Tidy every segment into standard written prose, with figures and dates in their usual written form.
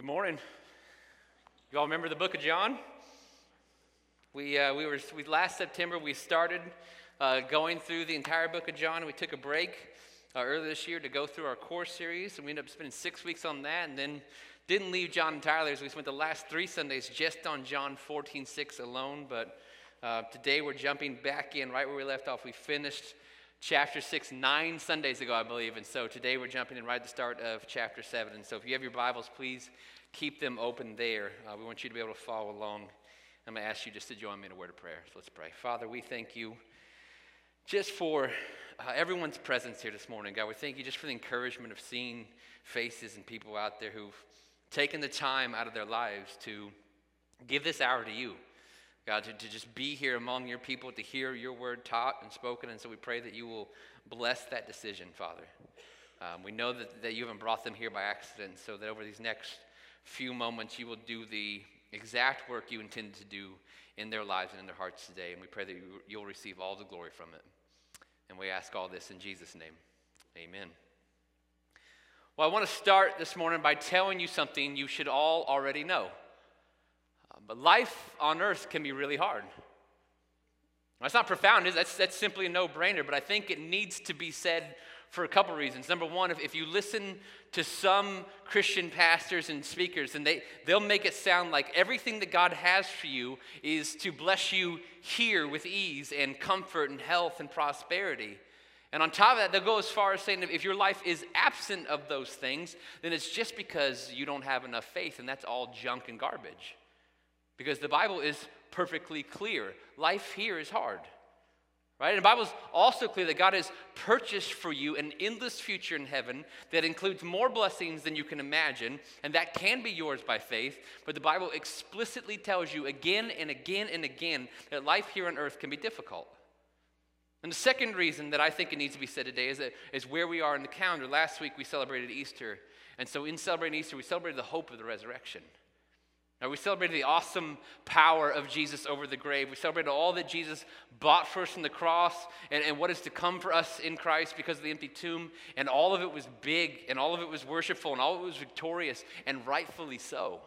Good morning. You all remember the book of John? We last September we started going through the entire book of John. We took a break earlier this year to go through our core series, and we ended up spending 6 weeks on that, and then didn't leave John entirely, as we spent the last 3 Sundays just on John 14:6 alone. But today we're jumping back in right where we left off. We finished chapter 6 9 Sundays ago, I believe, and so today we're jumping in right at the start of chapter 7. And so if you have your Bibles, please keep them open there. We want you to be able to follow along. I'm going to ask you just to join me in a word of prayer. So let's pray. Father, we thank you just for everyone's presence here this morning. God, we thank you just for the encouragement of seeing faces and people out there who've taken the time out of their lives to give this hour to you. God, to just be here among your people, to hear your word taught and spoken. And so we pray that you will bless that decision, Father. We know that you haven't brought them here by accident, so that over these next few moments you will do the exact work you intended to do in their lives and in their hearts today. And we pray that you'll receive all the glory from it. And we ask all this in Jesus' name. Amen. Well, I want to start this morning by telling you something you should all already know. But life on earth can be really hard. That's not profound, is it? That's simply a no-brainer, but I think it needs to be said for a couple reasons. Number one, if you listen to some Christian pastors and speakers, and they'll make it sound like everything that God has for you is to bless you here with ease and comfort and health and prosperity. And on top of that, they'll go as far as saying that if your life is absent of those things, then it's just because you don't have enough faith, and that's all junk and garbage. Because the Bible is perfectly clear. Life here is hard, right? And the Bible is also clear that God has purchased for you an endless future in heaven that includes more blessings than you can imagine, and that can be yours by faith. But the Bible explicitly tells you again and again and again that life here on earth can be difficult. And the second reason that I think it needs to be said today is where we are in the calendar. Last week we celebrated Easter, and so in celebrating Easter, we celebrated the hope of the resurrection. Now, we celebrated the awesome power of Jesus over the grave. We celebrated all that Jesus bought for us from the cross and what is to come for us in Christ because of the empty tomb. And all of it was big, and all of it was worshipful, and all of it was victorious, and rightfully so.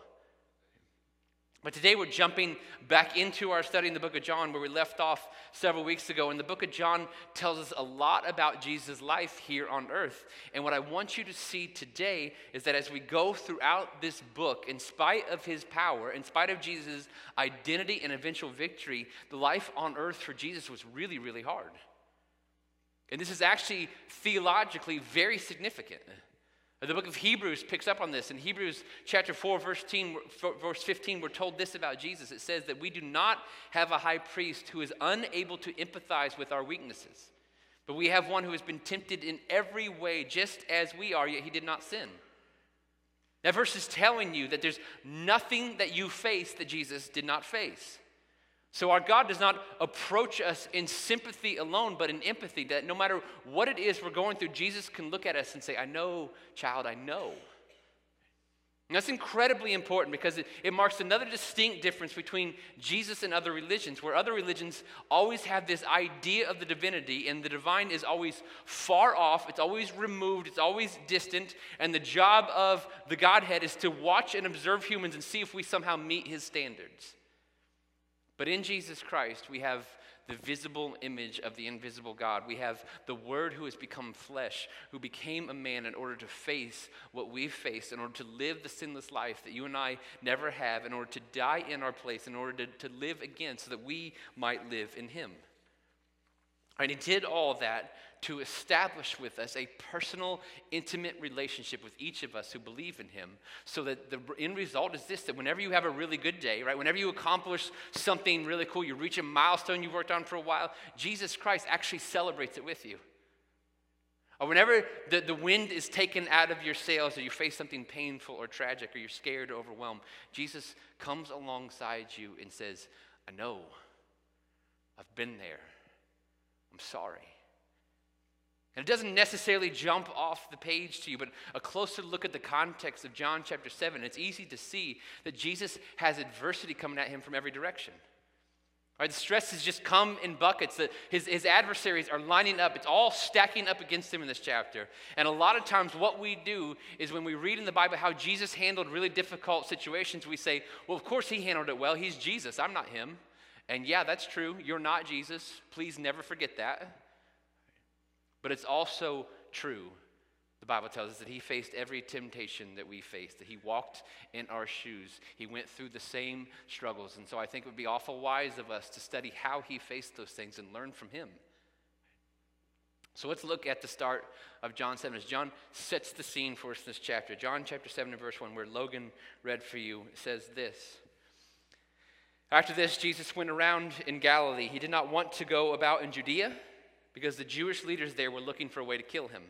But today we're jumping back into our study in the book of John where we left off several weeks ago. And the book of John tells us a lot about Jesus' life here on earth. And what I want you to see today is that as we go throughout this book, in spite of his power, in spite of Jesus' identity and eventual victory, the life on earth for Jesus was really, really hard. And this is actually theologically very significant. The book of Hebrews picks up on this. In Hebrews chapter 4, verse 15, we're told this about Jesus. It says that we do not have a high priest who is unable to empathize with our weaknesses, but we have one who has been tempted in every way, just as we are, yet he did not sin. That verse is telling you that there's nothing that you face that Jesus did not face. So our God does not approach us in sympathy alone, but in empathy, that no matter what it is we're going through, Jesus can look at us and say, I know, child, I know. And that's incredibly important because it marks another distinct difference between Jesus and other religions, where other religions always have this idea of the divinity, and the divine is always far off, it's always removed, it's always distant, and the job of the Godhead is to watch and observe humans and see if we somehow meet his standards. But in Jesus Christ, we have the visible image of the invisible God. We have the Word who has become flesh, who became a man in order to face what we've faced, in order to live the sinless life that you and I never have, in order to die in our place, in order to live again so that we might live in him. And he did all that to establish with us a personal, intimate relationship with each of us who believe in him, so that the end result is this, that whenever you have a really good day, right, whenever you accomplish something really cool, you reach a milestone you've worked on for a while, Jesus Christ actually celebrates it with you. Or whenever the wind is taken out of your sails, or you face something painful or tragic, or you're scared or overwhelmed, Jesus comes alongside you and says, I know, I've been there. I'm sorry. And it doesn't necessarily jump off the page to you, but a closer look at the context of John chapter 7, it's easy to see that Jesus has adversity coming at him from every direction. Right, the stress has just come in buckets. His adversaries are lining up. It's all stacking up against him in this chapter. And a lot of times what we do is when we read in the Bible how Jesus handled really difficult situations, we say, well, of course he handled it well. He's Jesus. I'm not him. And yeah, that's true. You're not Jesus. Please never forget that. But it's also true. The Bible tells us that he faced every temptation that we faced, that he walked in our shoes. He went through the same struggles. And so I think it would be awful wise of us to study how he faced those things and learn from him. So let's look at the start of John 7 as John sets the scene for us in this chapter. John chapter 7 and verse 1, where Logan read for you, says this. After this, Jesus went around in Galilee. He did not want to go about in Judea because the Jewish leaders there were looking for a way to kill him.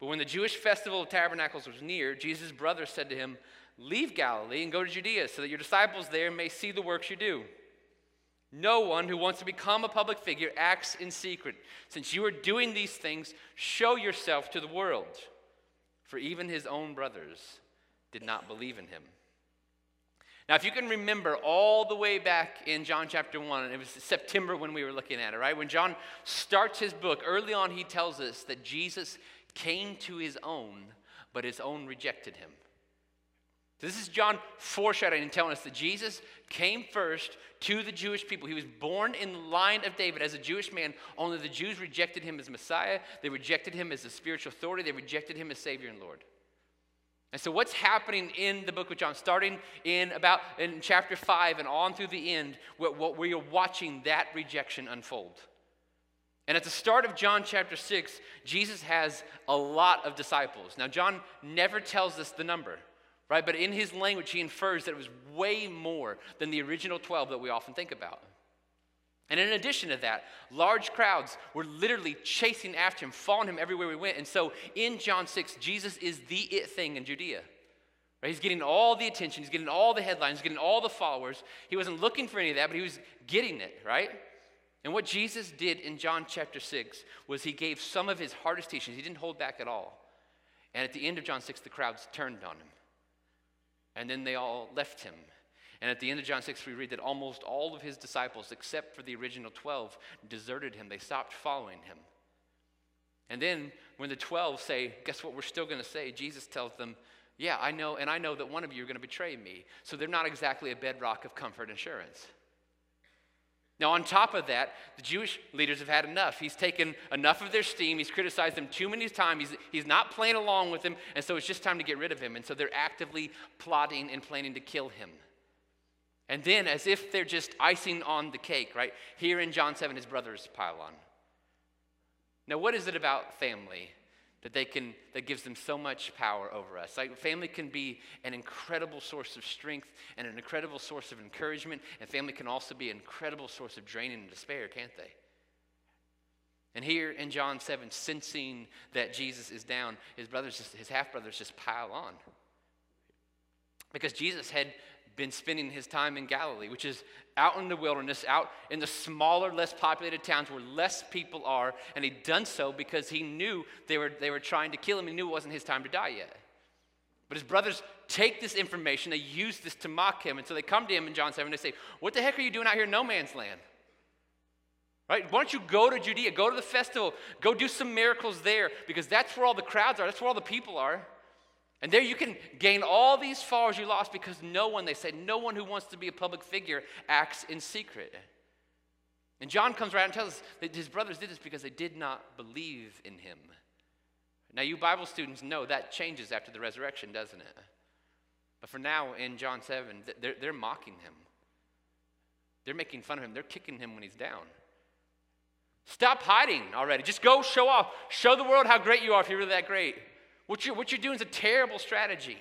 But when the Jewish festival of tabernacles was near, Jesus' brothers said to him, "Leave Galilee and go to Judea so that your disciples there may see the works you do. No one who wants to become a public figure acts in secret. Since you are doing these things, show yourself to the world." For even his own brothers did not believe in him. Now, if you can remember all the way back in John chapter 1, and it was September when we were looking at it, right? When John starts his book, early on he tells us that Jesus came to his own, but his own rejected him. This is John foreshadowing and telling us that Jesus came first to the Jewish people. He was born in the line of David as a Jewish man, only the Jews rejected him as Messiah. They rejected him as the spiritual authority. They rejected him as Savior and Lord. And so what's happening in the book of John, starting in chapter 5 and on through the end, what we are watching that rejection unfold. And at the start of John chapter 6, Jesus has a lot of disciples. Now, John never tells us the number, right? But in his language, he infers that it was way more than the original 12 that we often think about. And in addition to that, large crowds were literally chasing after him, following him everywhere we went. And so in John 6, Jesus is the it thing in Judea. Right? He's getting all the attention. He's getting all the headlines. He's getting all the followers. He wasn't looking for any of that, but he was getting it, right? And what Jesus did in John chapter 6 was he gave some of his hardest teachings. He didn't hold back at all. And at the end of John 6, the crowds turned on him. And then they all left him. And at the end of John 6, we read that almost all of his disciples, except for the original 12, deserted him. They stopped following him. And then when the 12 say, guess what, we're still going to say, Jesus tells them, yeah, I know, and I know that one of you are going to betray me. So they're not exactly a bedrock of comfort and assurance. Now, on top of that, the Jewish leaders have had enough. He's taken enough of their steam. He's criticized them too many times. He's not playing along with them, and so it's just time to get rid of him. And so they're actively plotting and planning to kill him. And then, as if they're just icing on the cake, right? Here in John 7, his brothers pile on. Now, what is it about family that gives them so much power over us? Like, family can be an incredible source of strength and an incredible source of encouragement, and family can also be an incredible source of draining and despair, can't they? And here in John 7, sensing that Jesus is down, his half-brothers just pile on. Because Jesus had been spending his time in Galilee, which is out in the wilderness, out in the smaller, less populated towns where less people are, and he'd done so because he knew they were trying to kill him. He knew it wasn't his time to die yet. But his brothers take this information, they use this to mock him, and so they come to him in John 7, they say, what the heck are you doing out here in no man's land? Right? Why don't you go to Judea, go to the festival, go do some miracles there, because that's where all the crowds are, that's where all the people are. And there you can gain all these followers you lost because no one who wants to be a public figure acts in secret. And John comes right out and tells us that his brothers did this because they did not believe in him. Now, you Bible students know that changes after the resurrection, doesn't it? But for now, in John 7, they're mocking him. They're making fun of him. They're kicking him when he's down. Stop hiding already. Just go show off. Show the world how great you are if you're really that great. What you're doing is a terrible strategy.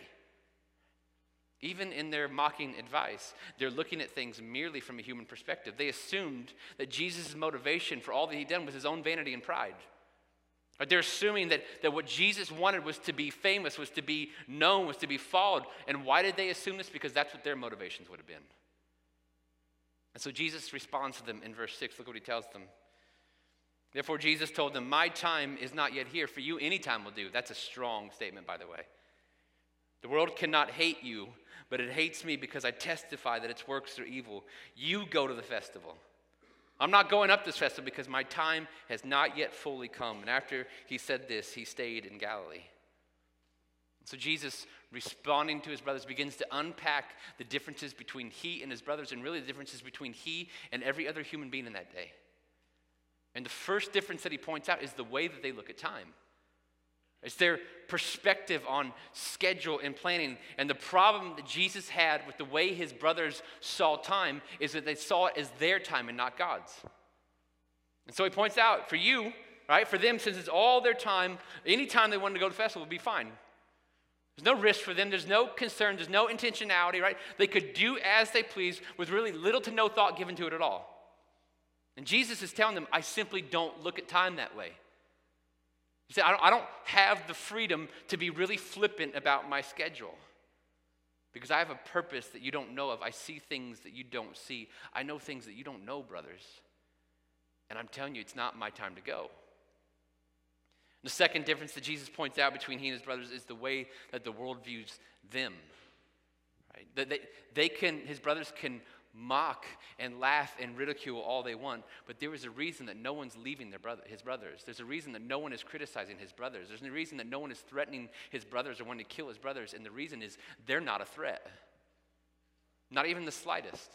Even in their mocking advice, they're looking at things merely from a human perspective. They assumed that Jesus' motivation for all that he'd done was his own vanity and pride. Or they're assuming that what Jesus wanted was to be famous, was to be known, was to be followed. And why did they assume this? Because that's what their motivations would have been. And so Jesus responds to them in verse 6. Look what he tells them. Therefore, Jesus told them, my time is not yet here. For you, any time will do. That's a strong statement, by the way. The world cannot hate you, but it hates me because I testify that its works are evil. You go to the festival. I'm not going up this festival because my time has not yet fully come. And after he said this, he stayed in Galilee. So Jesus, responding to his brothers, begins to unpack the differences between he and his brothers, and really the differences between he and every other human being in that day. And the first difference that he points out is the way that they look at time. It's their perspective on schedule and planning. And the problem that Jesus had with the way his brothers saw time is that they saw it as their time and not God's. And so he points out, for you, right, for them, since it's all their time, any time they wanted to go to the festival would be fine. There's no risk for them. There's no concern. There's no intentionality, right? They could do as they please with really little to no thought given to it at all. And Jesus is telling them, I simply don't look at time that way. He said, I don't have the freedom to be really flippant about my schedule because I have a purpose that you don't know of. I see things that you don't see. I know things that you don't know, brothers. And I'm telling you, it's not my time to go. The second difference that Jesus points out between he and his brothers is the way that the world views them. Right? His brothers can mock and laugh and ridicule all they want, but there is a reason that no one's leaving his brothers. There's a reason that no one is criticizing his brothers. There's a reason that no one is threatening his brothers or wanting to kill his brothers, and the reason is they're not a threat. Not even the slightest.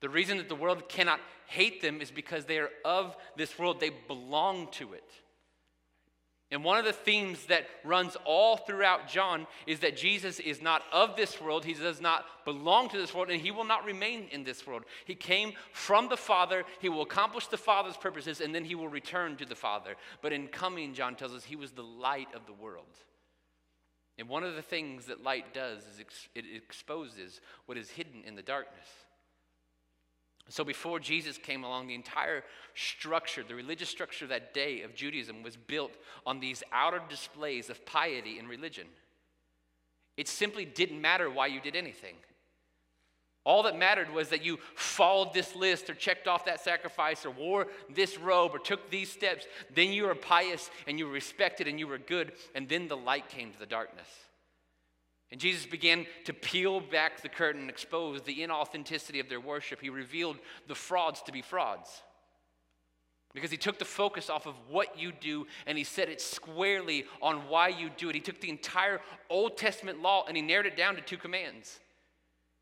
The reason that the world cannot hate them is because they are of this world. They belong to it. And one of the themes that runs all throughout John is that Jesus is not of this world, he does not belong to this world, and he will not remain in this world. He came from the Father, he will accomplish the Father's purposes, and then he will return to the Father. But in coming, John tells us, he was the light of the world. And one of the things that light does is it exposes what is hidden in the darkness. So before Jesus came along, the entire structure, the religious structure of that day of Judaism was built on these outer displays of piety and religion. It simply didn't matter why you did anything. All that mattered was that you followed this list or checked off that sacrifice or wore this robe or took these steps. Then you were pious and you were respected and you were good, and then the light came to the darkness. And Jesus began to peel back the curtain and expose the inauthenticity of their worship. He revealed the frauds to be frauds because he took the focus off of what you do and he set it squarely on why you do it. He took the entire Old Testament law and he narrowed it down to 2 commands.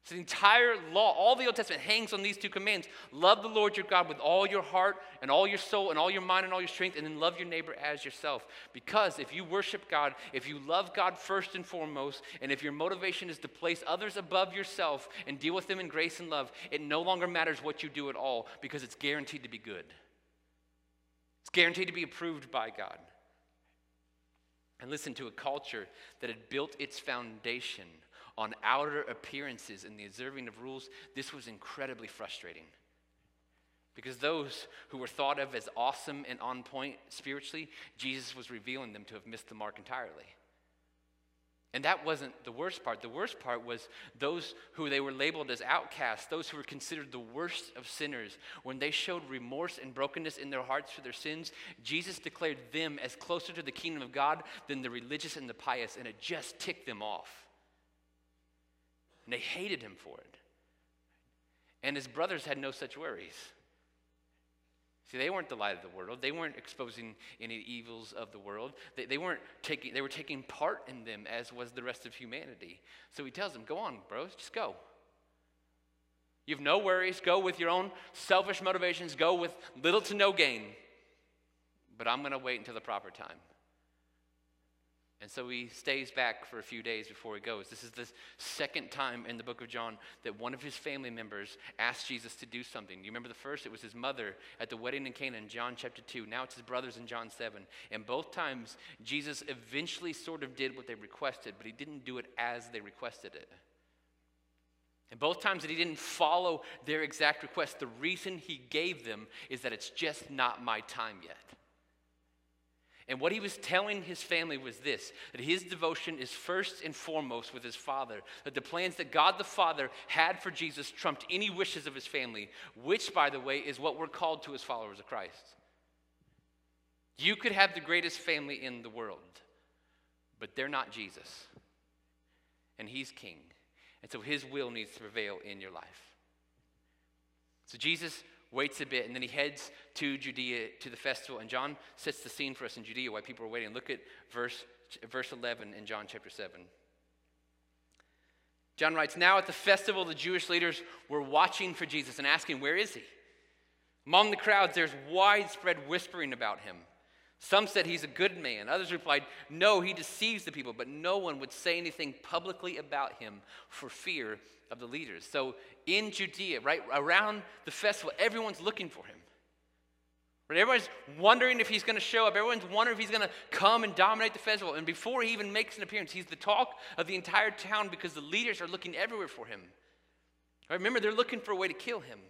So the entire law, all the Old Testament hangs on these 2 commands. Love the Lord your God with all your heart and all your soul and all your mind and all your strength, and then love your neighbor as yourself. Because if you worship God, if you love God first and foremost, and if your motivation is to place others above yourself and deal with them in grace and love, it no longer matters what you do at all because it's guaranteed to be good. It's guaranteed to be approved by God. And listen, to a culture that had built its foundation on outer appearances and the observing of rules, this was incredibly frustrating. Because those who were thought of as awesome and on point spiritually, Jesus was revealing them to have missed the mark entirely. And that wasn't the worst part. The worst part was those who they were labeled as outcasts, those who were considered the worst of sinners. When they showed remorse and brokenness in their hearts for their sins, Jesus declared them as closer to the kingdom of God than the religious and the pious, and it just ticked them off. And they hated him for it. And his brothers had no such worries. See, they weren't the light of the world. They weren't exposing any evils of the world. They were taking part in them, as was the rest of humanity. So he tells them, go on, bros, just go. You have no worries. Go with your own selfish motivations. Go with little to no gain. But I'm going to wait until the proper time. And so he stays back for a few days before he goes. This is the second time in the book of John that one of his family members asked Jesus to do something. You remember the first? It was his mother at the wedding in Cana in John chapter 2. Now it's his brothers in John 7. And both times, Jesus eventually sort of did what they requested, but he didn't do it as they requested it. And both times that he didn't follow their exact request, the reason he gave them is that it's just not my time yet. And what he was telling his family was this, that his devotion is first and foremost with his Father, that the plans that God the Father had for Jesus trumped any wishes of his family, which, by the way, is what we're called to as followers of Christ. You could have the greatest family in the world, but they're not Jesus. and he's king. And so his will needs to prevail in your life. So Jesus waits a bit, and then he heads to Judea, to the festival, and John sets the scene for us in Judea while people are waiting. Look at verse 11 in John chapter 7. John writes, "Now at the festival, the Jewish leaders were watching for Jesus and asking, 'Where is he?' Among the crowds, there's widespread whispering about him. Some said he's a good man. Others replied, 'No, he deceives the people.' But no one would say anything publicly about him for fear of the leaders." So in Judea, right around the festival, everyone's looking for him. Right? Everyone's wondering if he's going to show up. Everyone's wondering if he's going to come and dominate the festival. And before he even makes an appearance, he's the talk of the entire town because the leaders are looking everywhere for him. Right? Remember, they're looking for a way to kill him.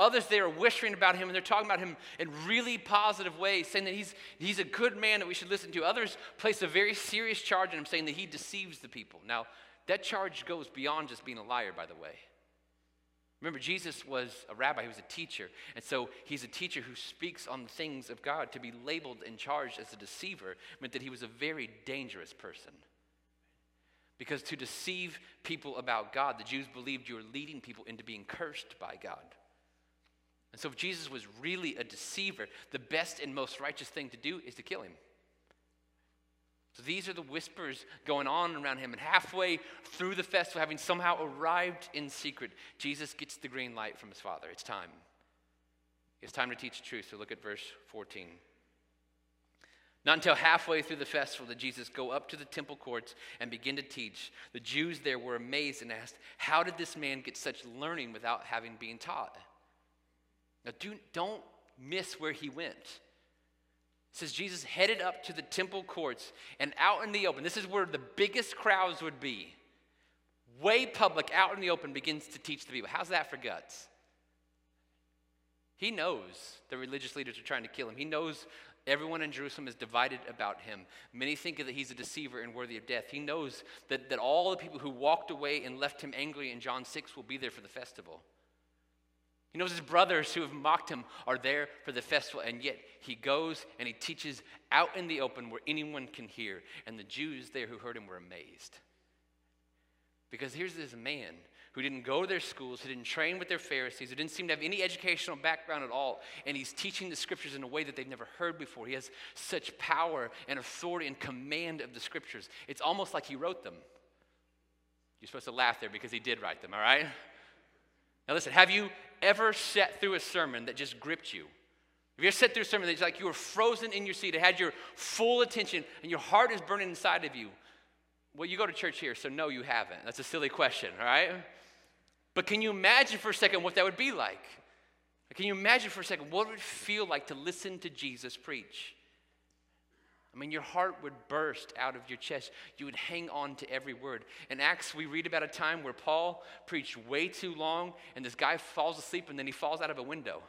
Others there are whispering about him, and they're talking about him in really positive ways, saying that he's a good man that we should listen to. Others place a very serious charge on him, saying that he deceives the people. Now, that charge goes beyond just being a liar, by the way. Remember, Jesus was a rabbi. He was a teacher. And so he's a teacher who speaks on the things of God. To be labeled and charged as a deceiver meant that he was a very dangerous person. Because to deceive people about God, the Jews believed you were leading people into being cursed by God. And so if Jesus was really a deceiver, the best and most righteous thing to do is to kill him. So these are the whispers going on around him. And halfway through the festival, having somehow arrived in secret, Jesus gets the green light from his Father. It's time. It's time to teach the truth. So look at verse 14. "Not until halfway through the festival did Jesus go up to the temple courts and begin to teach. The Jews there were amazed and asked, 'How did this man get such learning without having been taught?'" Now, don't miss where he went. It says Jesus headed up to the temple courts and out in the open. This is where the biggest crowds would be. Way public, out in the open, begins to teach the people. How's that for guts? He knows the religious leaders are trying to kill him. He knows everyone in Jerusalem is divided about him. Many think that he's a deceiver and worthy of death. He knows that all the people who walked away and left him angry in John 6 will be there for the festival. He knows his brothers who have mocked him are there for the festival, and yet he goes and he teaches out in the open where anyone can hear. And the Jews there who heard him were amazed. Because here's this man who didn't go to their schools, who didn't train with their Pharisees, who didn't seem to have any educational background at all, and he's teaching the scriptures in a way that they've never heard before. He has such power and authority and command of the scriptures. It's almost like he wrote them. You're supposed to laugh there because he did write them, all right? Now listen, have you ever sat through a sermon that just gripped you? Have you ever sat through a sermon that's like you were frozen in your seat, it had your full attention, and your heart is burning inside of you? Well, you go to church here, so no, you haven't. That's a silly question, all right? But can you imagine for a second what that would be like? Can you imagine for a second what it would feel like to listen to Jesus preach? I mean, your heart would burst out of your chest. You would hang on to every word. In Acts, we read about a time where Paul preached way too long, and this guy falls asleep, and then he falls out of a window.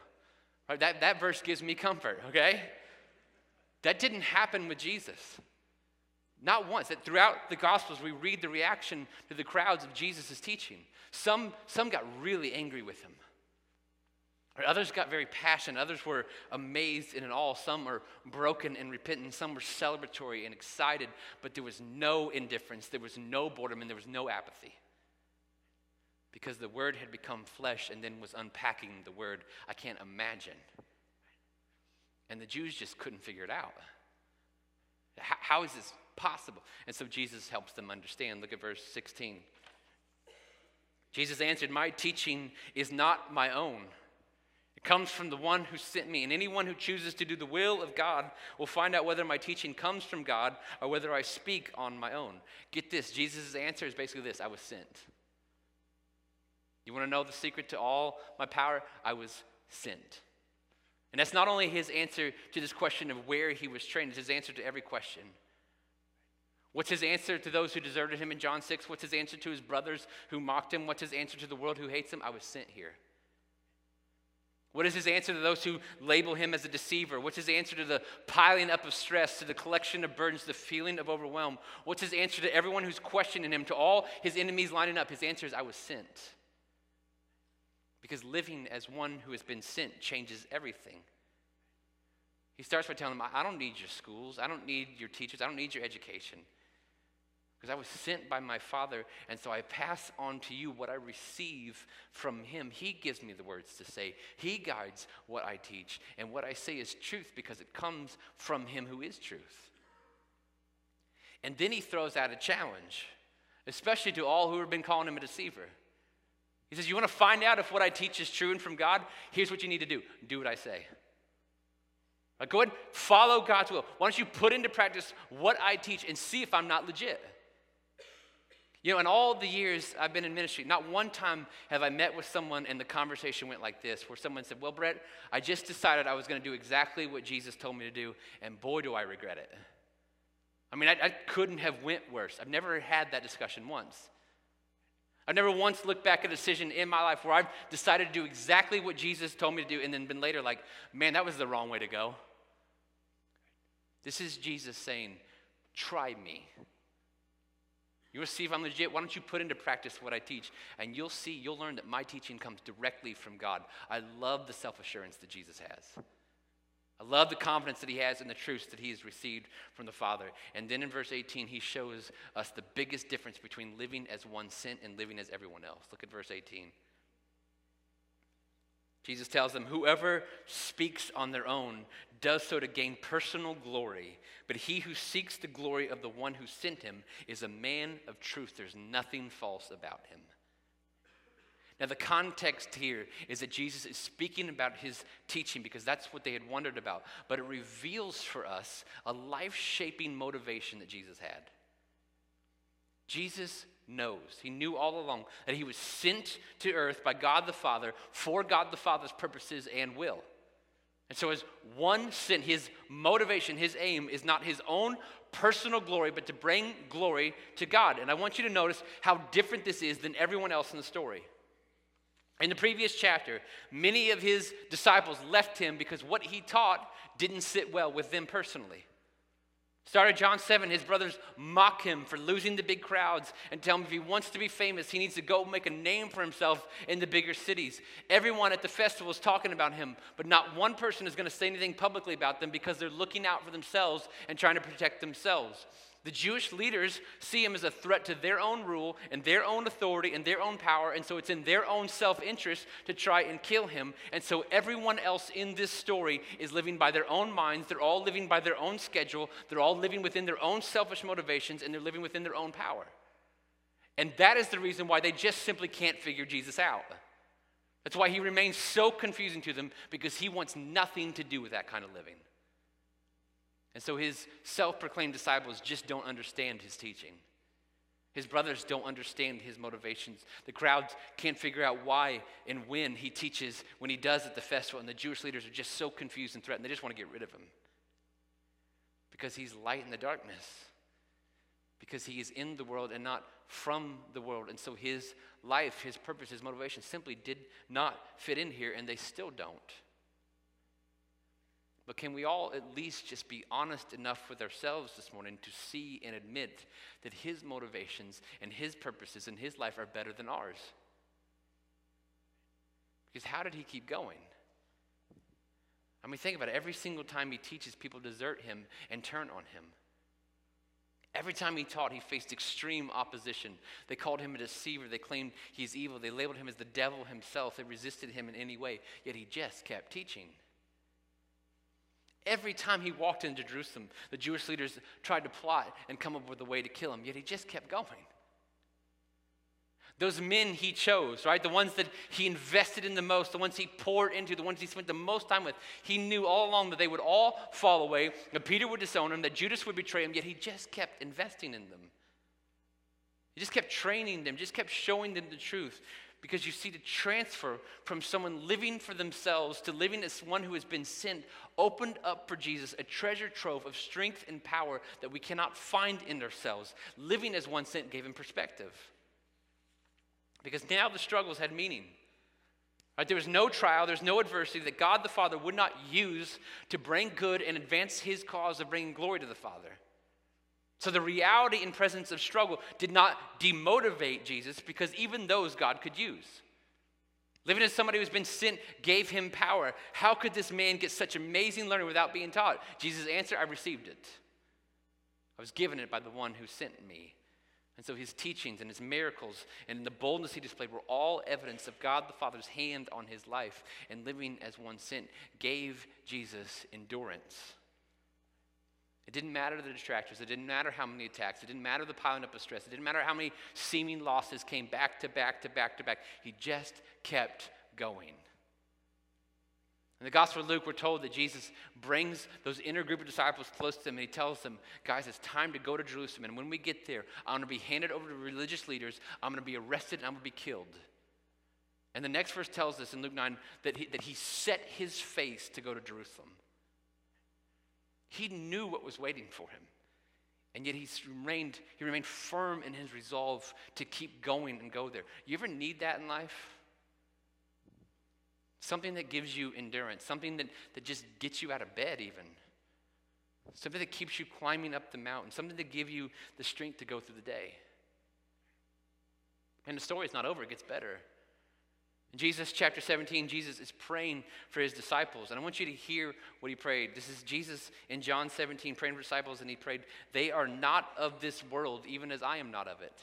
Right? That verse gives me comfort, okay? That didn't happen with Jesus. Not once. That throughout the Gospels, we read the reaction to the crowds of Jesus' teaching. Some got really angry with him. Others got very passionate. Others were amazed and in awe. Some were broken and repentant. Some were celebratory and excited. But there was no indifference. There was no boredom, and there was no apathy. Because the word had become flesh and then was unpacking the word. I can't imagine. And the Jews just couldn't figure it out. How is this possible? And so Jesus helps them understand. Look at verse 16. Jesus answered, "My teaching is not my own. It comes from the one who sent me, and anyone who chooses to do the will of God will find out whether my teaching comes from God or whether I speak on my own." Get this, Jesus' answer is basically this: I was sent. You want to know the secret to all my power? I was sent. And that's not only his answer to this question of where he was trained, it's his answer to every question. What's his answer to those who deserted him in John 6? What's his answer to his brothers who mocked him? What's his answer to the world who hates him? I was sent here. What is his answer to those who label him as a deceiver? What's his answer to the piling up of stress, to the collection of burdens, the feeling of overwhelm? What's his answer to everyone who's questioning him, to all his enemies lining up? His answer is, I was sent. Because living as one who has been sent changes everything. He starts by telling them, I don't need your schools. I don't need your teachers. I don't need your education. because I was sent by my Father, and so I pass on to you what I receive from him. He gives me the words to say. He guides what I teach, and what I say is truth because it comes from him who is truth. And then he throws out a challenge, especially to all who have been calling him a deceiver. He says, you want to find out if what I teach is true and from God? Here's what you need to do. Do what I say. Like, go ahead, follow God's will. Why don't you put into practice what I teach and see if I'm not legit? You know, in all the years I've been in ministry, not one time have I met with someone and the conversation went like this, where someone said, well, Brett, I just decided I was going to do exactly what Jesus told me to do, and boy, do I regret it. I mean, I couldn't have went worse. I've never had that discussion once. I've never once looked back at a decision in my life where I've decided to do exactly what Jesus told me to do and then been later like, man, that was the wrong way to go. This is Jesus saying, try me. You want to see if I'm legit? Why don't you put into practice what I teach? And you'll see, you'll learn that my teaching comes directly from God. I love the self-assurance that Jesus has. I love the confidence that he has in the truths that he has received from the Father. And then in verse 18, he shows us the biggest difference between living as one sent and living as everyone else. Look at verse 18. Jesus tells them, whoever speaks on their own does so to gain personal glory, but he who seeks the glory of the one who sent him is a man of truth. There's nothing false about him. Now, the context here is that Jesus is speaking about his teaching because that's what they had wondered about, but it reveals for us a life-shaping motivation that Jesus had. Jesus knows, he knew all along that he was sent to earth by God the Father for God the Father's purposes and will. And so as one sent, his motivation, his aim is not his own personal glory, but to bring glory to God. And I want you to notice how different this is than everyone else in the story. In the previous chapter, many of his disciples left him because what he taught didn't sit well with them personally. Started John 7, his brothers mock him for losing the big crowds and tell him if he wants to be famous, he needs to go make a name for himself in the bigger cities. Everyone at the festival is talking about him, but not one person is going to say anything publicly about them because they're looking out for themselves and trying to protect themselves. The Jewish leaders see him as a threat to their own rule and their own authority and their own power, and so it's in their own self-interest to try and kill him. And so everyone else in this story is living by their own minds. They're all living by their own schedule. They're all living within their own selfish motivations, and they're living within their own power. And that is the reason why they just simply can't figure Jesus out. That's why he remains so confusing to them, because he wants nothing to do with that kind of living. And so his self-proclaimed disciples just don't understand his teaching. His brothers don't understand his motivations. The crowd can't figure out why and when he teaches when he does at the festival, and the Jewish leaders are just so confused and threatened. They just want to get rid of him because he's light in the darkness, because he is in the world and not from the world. And so his life, his purpose, his motivation simply did not fit in here, and they still don't. But can we all at least just be honest enough with ourselves this morning to see and admit that his motivations and his purposes in his life are better than ours? Because how did he keep going? I mean, think about it. Every single time he teaches, people desert him and turn on him. Every time he taught, he faced extreme opposition. They called him a deceiver. They claimed he's evil. They labeled him as the devil himself. They resisted him in any way, yet he just kept teaching. Every time he walked into Jerusalem, the Jewish leaders tried to plot and come up with a way to kill him, yet he just kept going. Those men he chose, right? The ones that he invested in the most, the ones he poured into, the ones he spent the most time with. He knew all along that they would all fall away, that Peter would disown him, that Judas would betray him, yet he just kept investing in them. He just kept training them, just kept showing them the truth. Because you see, the transfer from someone living for themselves to living as one who has been sent opened up for Jesus a treasure trove of strength and power that we cannot find in ourselves. Living as one sent gave him perspective. Because now the struggles had meaning. Right? There was no trial, there's no adversity that God the Father would not use to bring good and advance his cause of bringing glory to the Father. So the reality and presence of struggle did not demotivate Jesus, because even those God could use. Living as somebody who's been sent gave him power. How could this man get such amazing learning without being taught? Jesus' answer, I received it. I was given it by the one who sent me. And so his teachings and his miracles and the boldness he displayed were all evidence of God the Father's hand on his life, and living as one sent gave Jesus endurance. It didn't matter the detractors. It didn't matter how many attacks. It didn't matter the piling up of stress. It didn't matter how many seeming losses came back to back to back to back. He just kept going. In the Gospel of Luke, we're told that Jesus brings those inner group of disciples close to him, and he tells them, guys, it's time to go to Jerusalem, and when we get there, I'm going to be handed over to religious leaders, I'm going to be arrested, and I'm going to be killed. And the next verse tells us in Luke 9 that he set his face to go to Jerusalem. He knew what was waiting for him, and yet he remained firm in his resolve to keep going and go there. You ever need that in life? Something that gives you endurance, something that just gets you out of bed even, something that keeps you climbing up the mountain, something to give you the strength to go through the day. And the story's not over, it gets better. In Jesus chapter 17, Jesus is praying for his disciples. And I want you to hear what he prayed. This is Jesus in John 17 praying for disciples, and he prayed, "They are not of this world, even as I am not of it.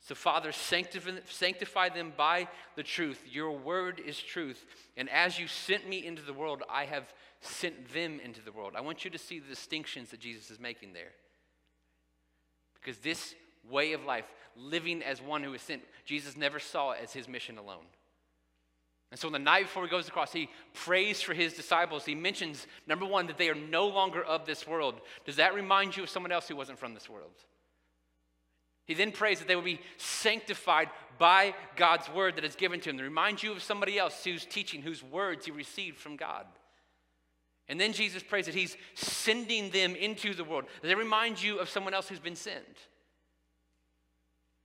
So Father, sanctify them by the truth. Your word is truth. And as you sent me into the world, I have sent them into the world." I want you to see the distinctions that Jesus is making there. Because this way of life, living as one who is sent, Jesus never saw as his mission alone. And so on the night before he goes to the cross, he prays for his disciples. He mentions, number one, that they are no longer of this world. Does that remind you of someone else who wasn't from this world? He then prays that they will be sanctified by God's word that is given to him. That reminds you of somebody else who's teaching, whose words he received from God. And then Jesus prays that he's sending them into the world. Does that remind you of someone else who's been sent?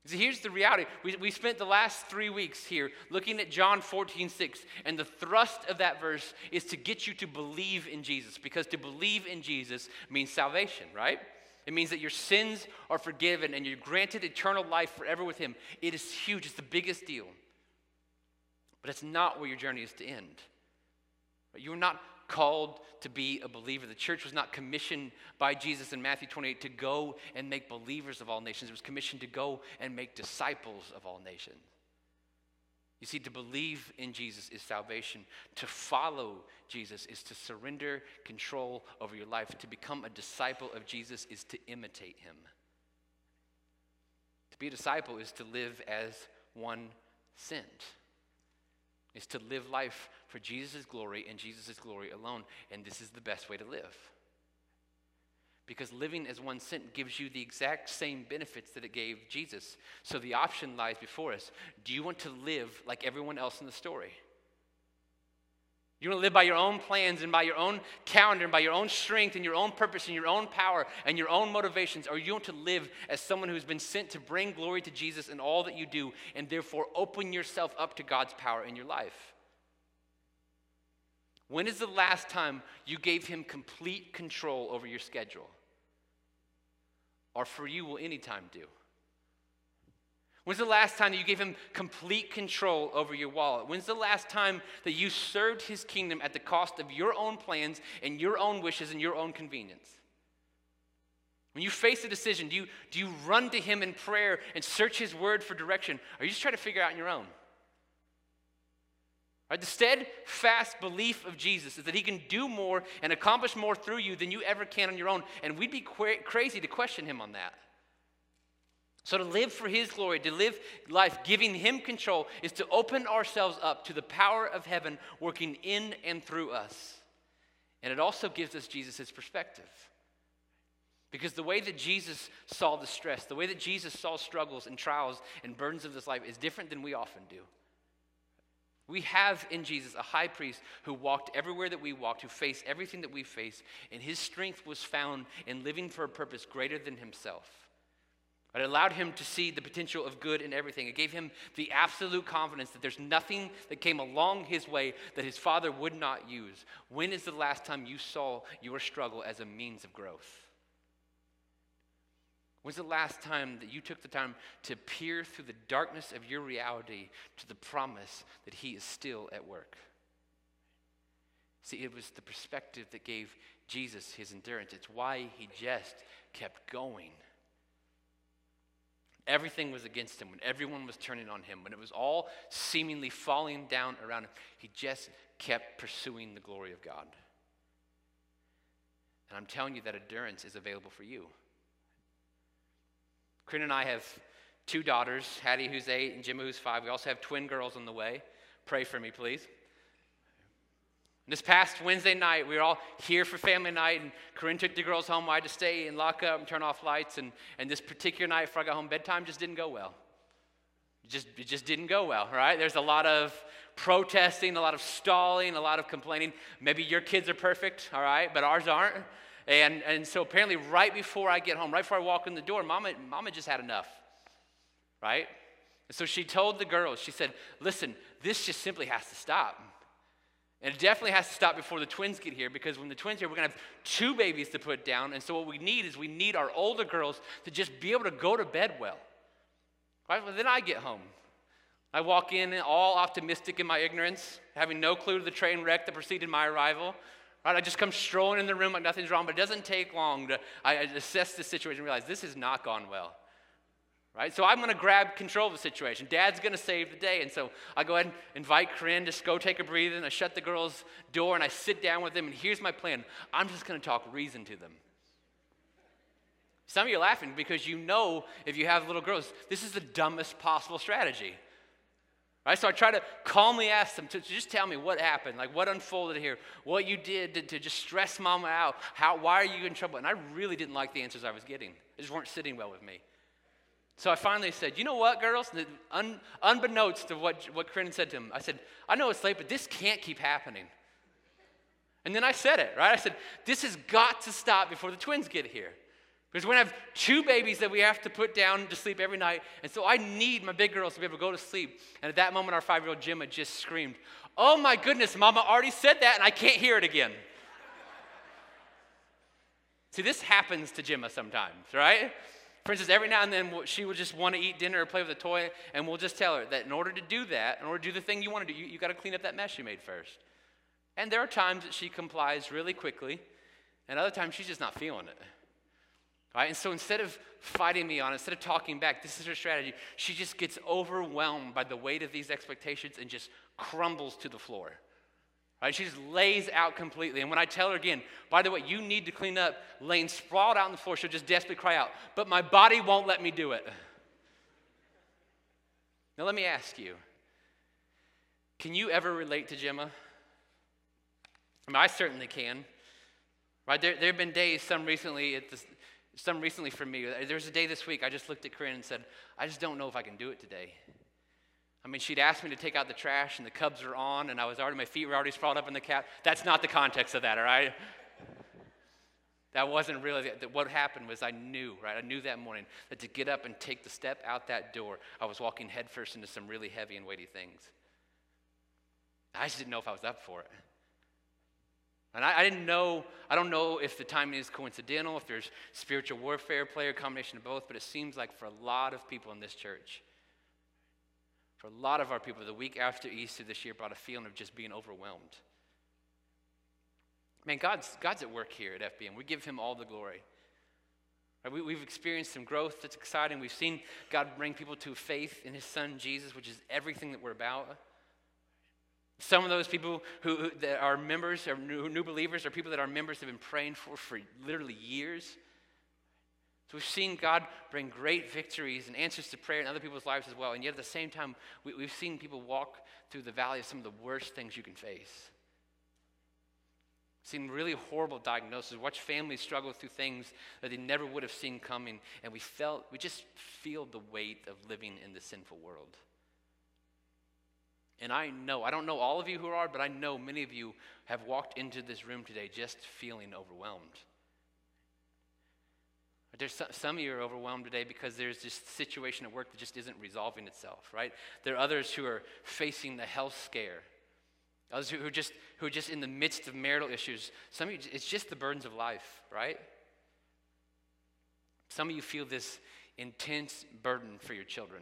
See, here's the reality. We spent the last 3 weeks here looking at John 14:6, and the thrust of that verse is to get you to believe in Jesus, because to believe in Jesus means salvation, right? It means that your sins are forgiven and you're granted eternal life forever with him. It is huge. It's the biggest deal. But it's not where your journey is to end. You're not called to be a believer. The church was not commissioned by Jesus in Matthew 28 to go and make believers of all nations. It was commissioned to go and make disciples of all nations. You see, to believe in Jesus is salvation. To follow Jesus is to surrender control over your life. To become a disciple of Jesus is to imitate him. To be a disciple is to live as one sent. Is to live life for Jesus' glory and Jesus' glory alone. And this is the best way to live. Because living as one sent gives you the exact same benefits that it gave Jesus. So the option lies before us. Do you want to live like everyone else in the story? You want to live by your own plans and by your own calendar and by your own strength and your own purpose and your own power and your own motivations? Or you want to live as someone who's been sent to bring glory to Jesus in all that you do, and therefore open yourself up to God's power in your life? When is the last time you gave him complete control over your schedule? Or for you, will any time do? When's the last time that you gave him complete control over your wallet? When's the last time that you served his kingdom at the cost of your own plans and your own wishes and your own convenience? When you face a decision, do you run to him in prayer and search his word for direction? Or are you just trying to figure it out on your own? Right, the steadfast belief of Jesus is that he can do more and accomplish more through you than you ever can on your own. And we'd be crazy to question him on that. So to live for his glory, to live life giving him control, is to open ourselves up to the power of heaven working in and through us. And it also gives us Jesus' perspective. Because the way that Jesus saw the stress, the way that Jesus saw struggles and trials and burdens of this life is different than we often do. We have in Jesus a high priest who walked everywhere that we walked, who faced everything that we face, and his strength was found in living for a purpose greater than himself. It allowed him to see the potential of good in everything. It gave him the absolute confidence that there's nothing that came along his way that his Father would not use. When is the last time you saw your struggle as a means of growth? When's the last time that you took the time to peer through the darkness of your reality to the promise that he is still at work? See, it was the perspective that gave Jesus his endurance. It's why he just kept going. everything was against him, when everyone was turning on him, when it was all seemingly falling down around him, he just kept pursuing the glory of God. And I'm telling you that endurance is available for you. Corinne and I have two daughters, Hattie, who's 8, and Gemma, who's 5. We also have twin girls on the way. Pray for me, please. And this past Wednesday night, we were all here for family night, and Corinne took the girls home. I had to stay and lock up and turn off lights, and this particular night before I got home, bedtime just didn't go well. It just didn't go well, right? There's a lot of protesting, a lot of stalling, a lot of complaining. Maybe your kids are perfect, all right, but ours aren't. And so apparently right before I get home, right before I walk in the door, Mama just had enough, right? And so she told the girls, she said, listen, this just simply has to stop. And it definitely has to stop before the twins get here, because when the twins are here, we're going to have two babies to put down. And so what we need is our older girls to just be able to go to bed well. Right? Well, then I get home. I walk in all optimistic in my ignorance, having no clue to the train wreck that preceded my arrival. Right? I just come strolling in the room like nothing's wrong, but it doesn't take long to assess the situation and realize this has not gone well. Right? So I'm going to grab control of the situation. Dad's going to save the day. And so I go ahead and invite Corinne to go take a breather. And I shut the girls' door and I sit down with them. And here's my plan. I'm just going to talk reason to them. Some of you are laughing because you know if you have little girls, this is the dumbest possible strategy. Right? So I try to calmly ask them to just tell me what happened, like what unfolded here, what you did to just stress Mama out, why are you in trouble? And I really didn't like the answers I was getting. They just weren't sitting well with me. So I finally said, you know what, girls? Unbeknownst to what Corinne said to him, I said, I know it's late, but this can't keep happening. And then I said it, right? I said, this has got to stop before the twins get here. Because we're going to have two babies that we have to put down to sleep every night. And so I need my big girls to be able to go to sleep. And at that moment, our 5-year-old Gemma just screamed, oh my goodness, Mama already said that and I can't hear it again. See, this happens to Gemma sometimes, right? For instance, every now and then she will just want to eat dinner or play with a toy, and we'll just tell her that in order to do that, in order to do the thing you want to do, you got to clean up that mess you made first. And there are times that she complies really quickly, and other times she's just not feeling it. Right? And so instead of fighting me on it, instead of talking back, this is her strategy. She just gets overwhelmed by the weight of these expectations and just crumbles to the floor. Right? She just lays out completely. And when I tell her again, by the way, you need to clean up, laying sprawled out on the floor, she'll just desperately cry out, but my body won't let me do it. Now let me ask you, can you ever relate to Gemma? I mean, I certainly can. Right? There have been days, some recently for me, there was a day this week I just looked at Corinne and said, I just don't know if I can do it today. I mean, she'd asked me to take out the trash and the cubs were on and my feet were already sprawled up in the couch. That's not the context of that, all right? That wasn't really, what happened was I knew, right? I knew that morning that to get up and take the step out that door, I was walking headfirst into some really heavy and weighty things. I just didn't know if I was up for it. And I didn't know, I don't know if the timing is coincidental, if there's spiritual warfare play or combination of both, but it seems like for a lot of people in this church, for a lot of our people, the week after Easter this year brought a feeling of just being overwhelmed. Man, God's at work here at FBM. We give him all the glory. Right? We've experienced some growth that's exciting. We've seen God bring people to faith in his son Jesus, which is everything that we're about. Some of those people who that are members, or new believers, are people that our members have been praying for literally years. So we've seen God bring great victories and answers to prayer in other people's lives as well. And yet at the same time, we've seen people walk through the valley of some of the worst things you can face. Seen really horrible diagnoses, watched families struggle through things that they never would have seen coming. And we just feel the weight of living in the sinful world. And I don't know all of you who are, but I know many of you have walked into this room today just feeling overwhelmed. There's some of you are overwhelmed today because there's this situation at work that just isn't resolving itself, right? There are others who are facing the health scare. Others who are just in the midst of marital issues. Some of you, it's just the burdens of life, right? Some of you feel this intense burden for your children.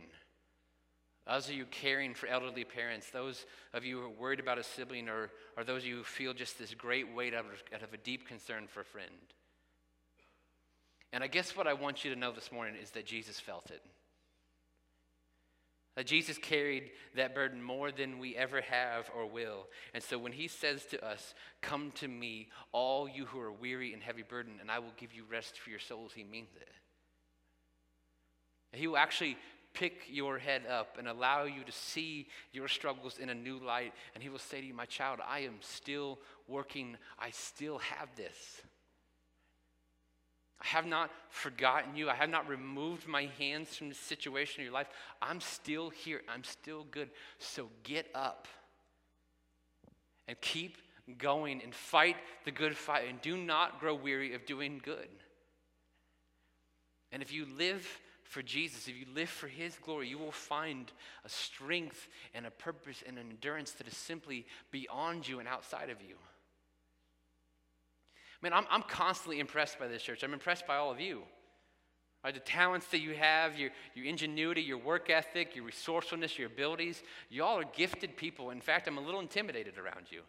Those of you caring for elderly parents, those of you who are worried about a sibling, or those of you who feel just this great weight out of a deep concern for a friend. And I guess what I want you to know this morning is that Jesus felt it. That Jesus carried that burden more than we ever have or will. And so when he says to us, come to me, all you who are weary and heavy burdened, and I will give you rest for your souls, he means it. He will actually pick your head up and allow you to see your struggles in a new light. And he will say to you, my child, I am still working. I still have this. I have not forgotten you. I have not removed my hands from the situation of your life. I'm still here. I'm still good. So get up and keep going and fight the good fight. And do not grow weary of doing good. And if you live for Jesus, if you live for his glory, you will find a strength and a purpose and an endurance that is simply beyond you and outside of you. Man, I'm constantly impressed by this church. I'm impressed by all of you. Right, the talents that you have, your ingenuity, your work ethic, your resourcefulness, your abilities. Y'all are gifted people. In fact, I'm a little intimidated around you.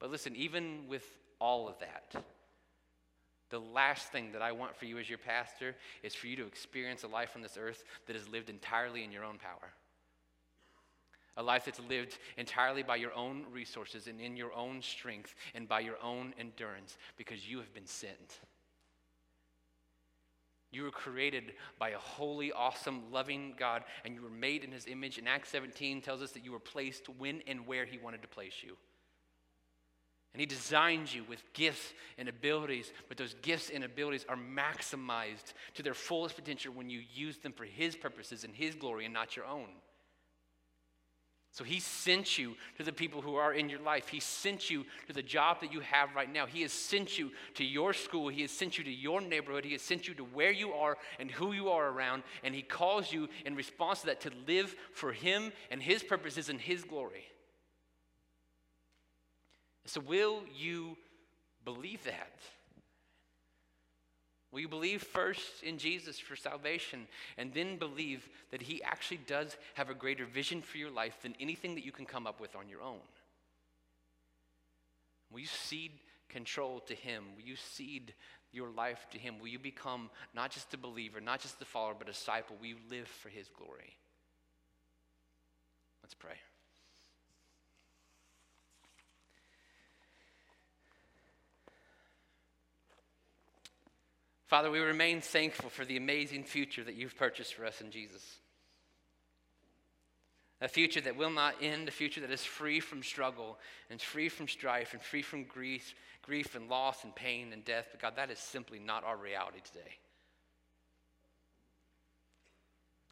But listen, even with all of that, the last thing that I want for you as your pastor is for you to experience a life on this earth that is lived entirely in your own power. A life that's lived entirely by your own resources and in your own strength and by your own endurance, because you have been sent. You were created by a holy, awesome, loving God, and you were made in his image. And Acts 17 tells us that you were placed when and where he wanted to place you. And he designed you with gifts and abilities, but those gifts and abilities are maximized to their fullest potential when you use them for his purposes and his glory and not your own. So he sent you to the people who are in your life. He sent you to the job that you have right now. He has sent you to your school. He has sent you to your neighborhood. He has sent you to where you are and who you are around. And he calls you in response to that to live for him and his purposes and his glory. So will you believe that? Will you believe first in Jesus for salvation and then believe that he actually does have a greater vision for your life than anything that you can come up with on your own? Will you cede control to him? Will you cede your life to him? Will you become not just a believer, not just a follower, but a disciple? Will you live for his glory? Let's pray. Father, we remain thankful for the amazing future that you've purchased for us in Jesus. A future that will not end, a future that is free from struggle and free from strife and free from grief and loss and pain and death. But God, that is simply not our reality today.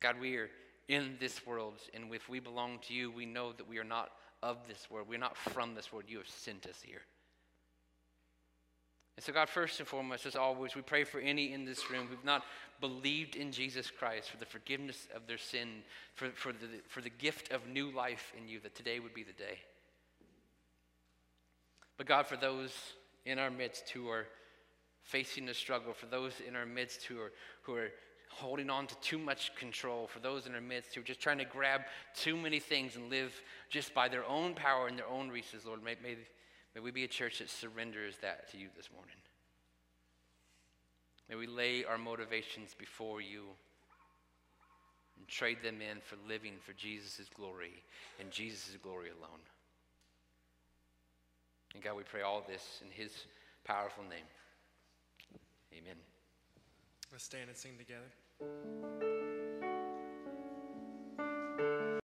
God, we are in this world, and if we belong to you, we know that we are not of this world. We're not from this world. You have sent us here. And so, God, first and foremost, as always, we pray for any in this room who've not believed in Jesus Christ for the forgiveness of their sin, for the gift of new life in you, that today would be the day. But, God, for those in our midst who are facing a struggle, for those in our midst who are holding on to too much control, for those in our midst who are just trying to grab too many things and live just by their own power and their own resources, Lord, may we be a church that surrenders that to you this morning. May we lay our motivations before you and trade them in for living for Jesus' glory and Jesus' glory alone. And God, we pray all this in his powerful name. Amen. Let's stand and sing together.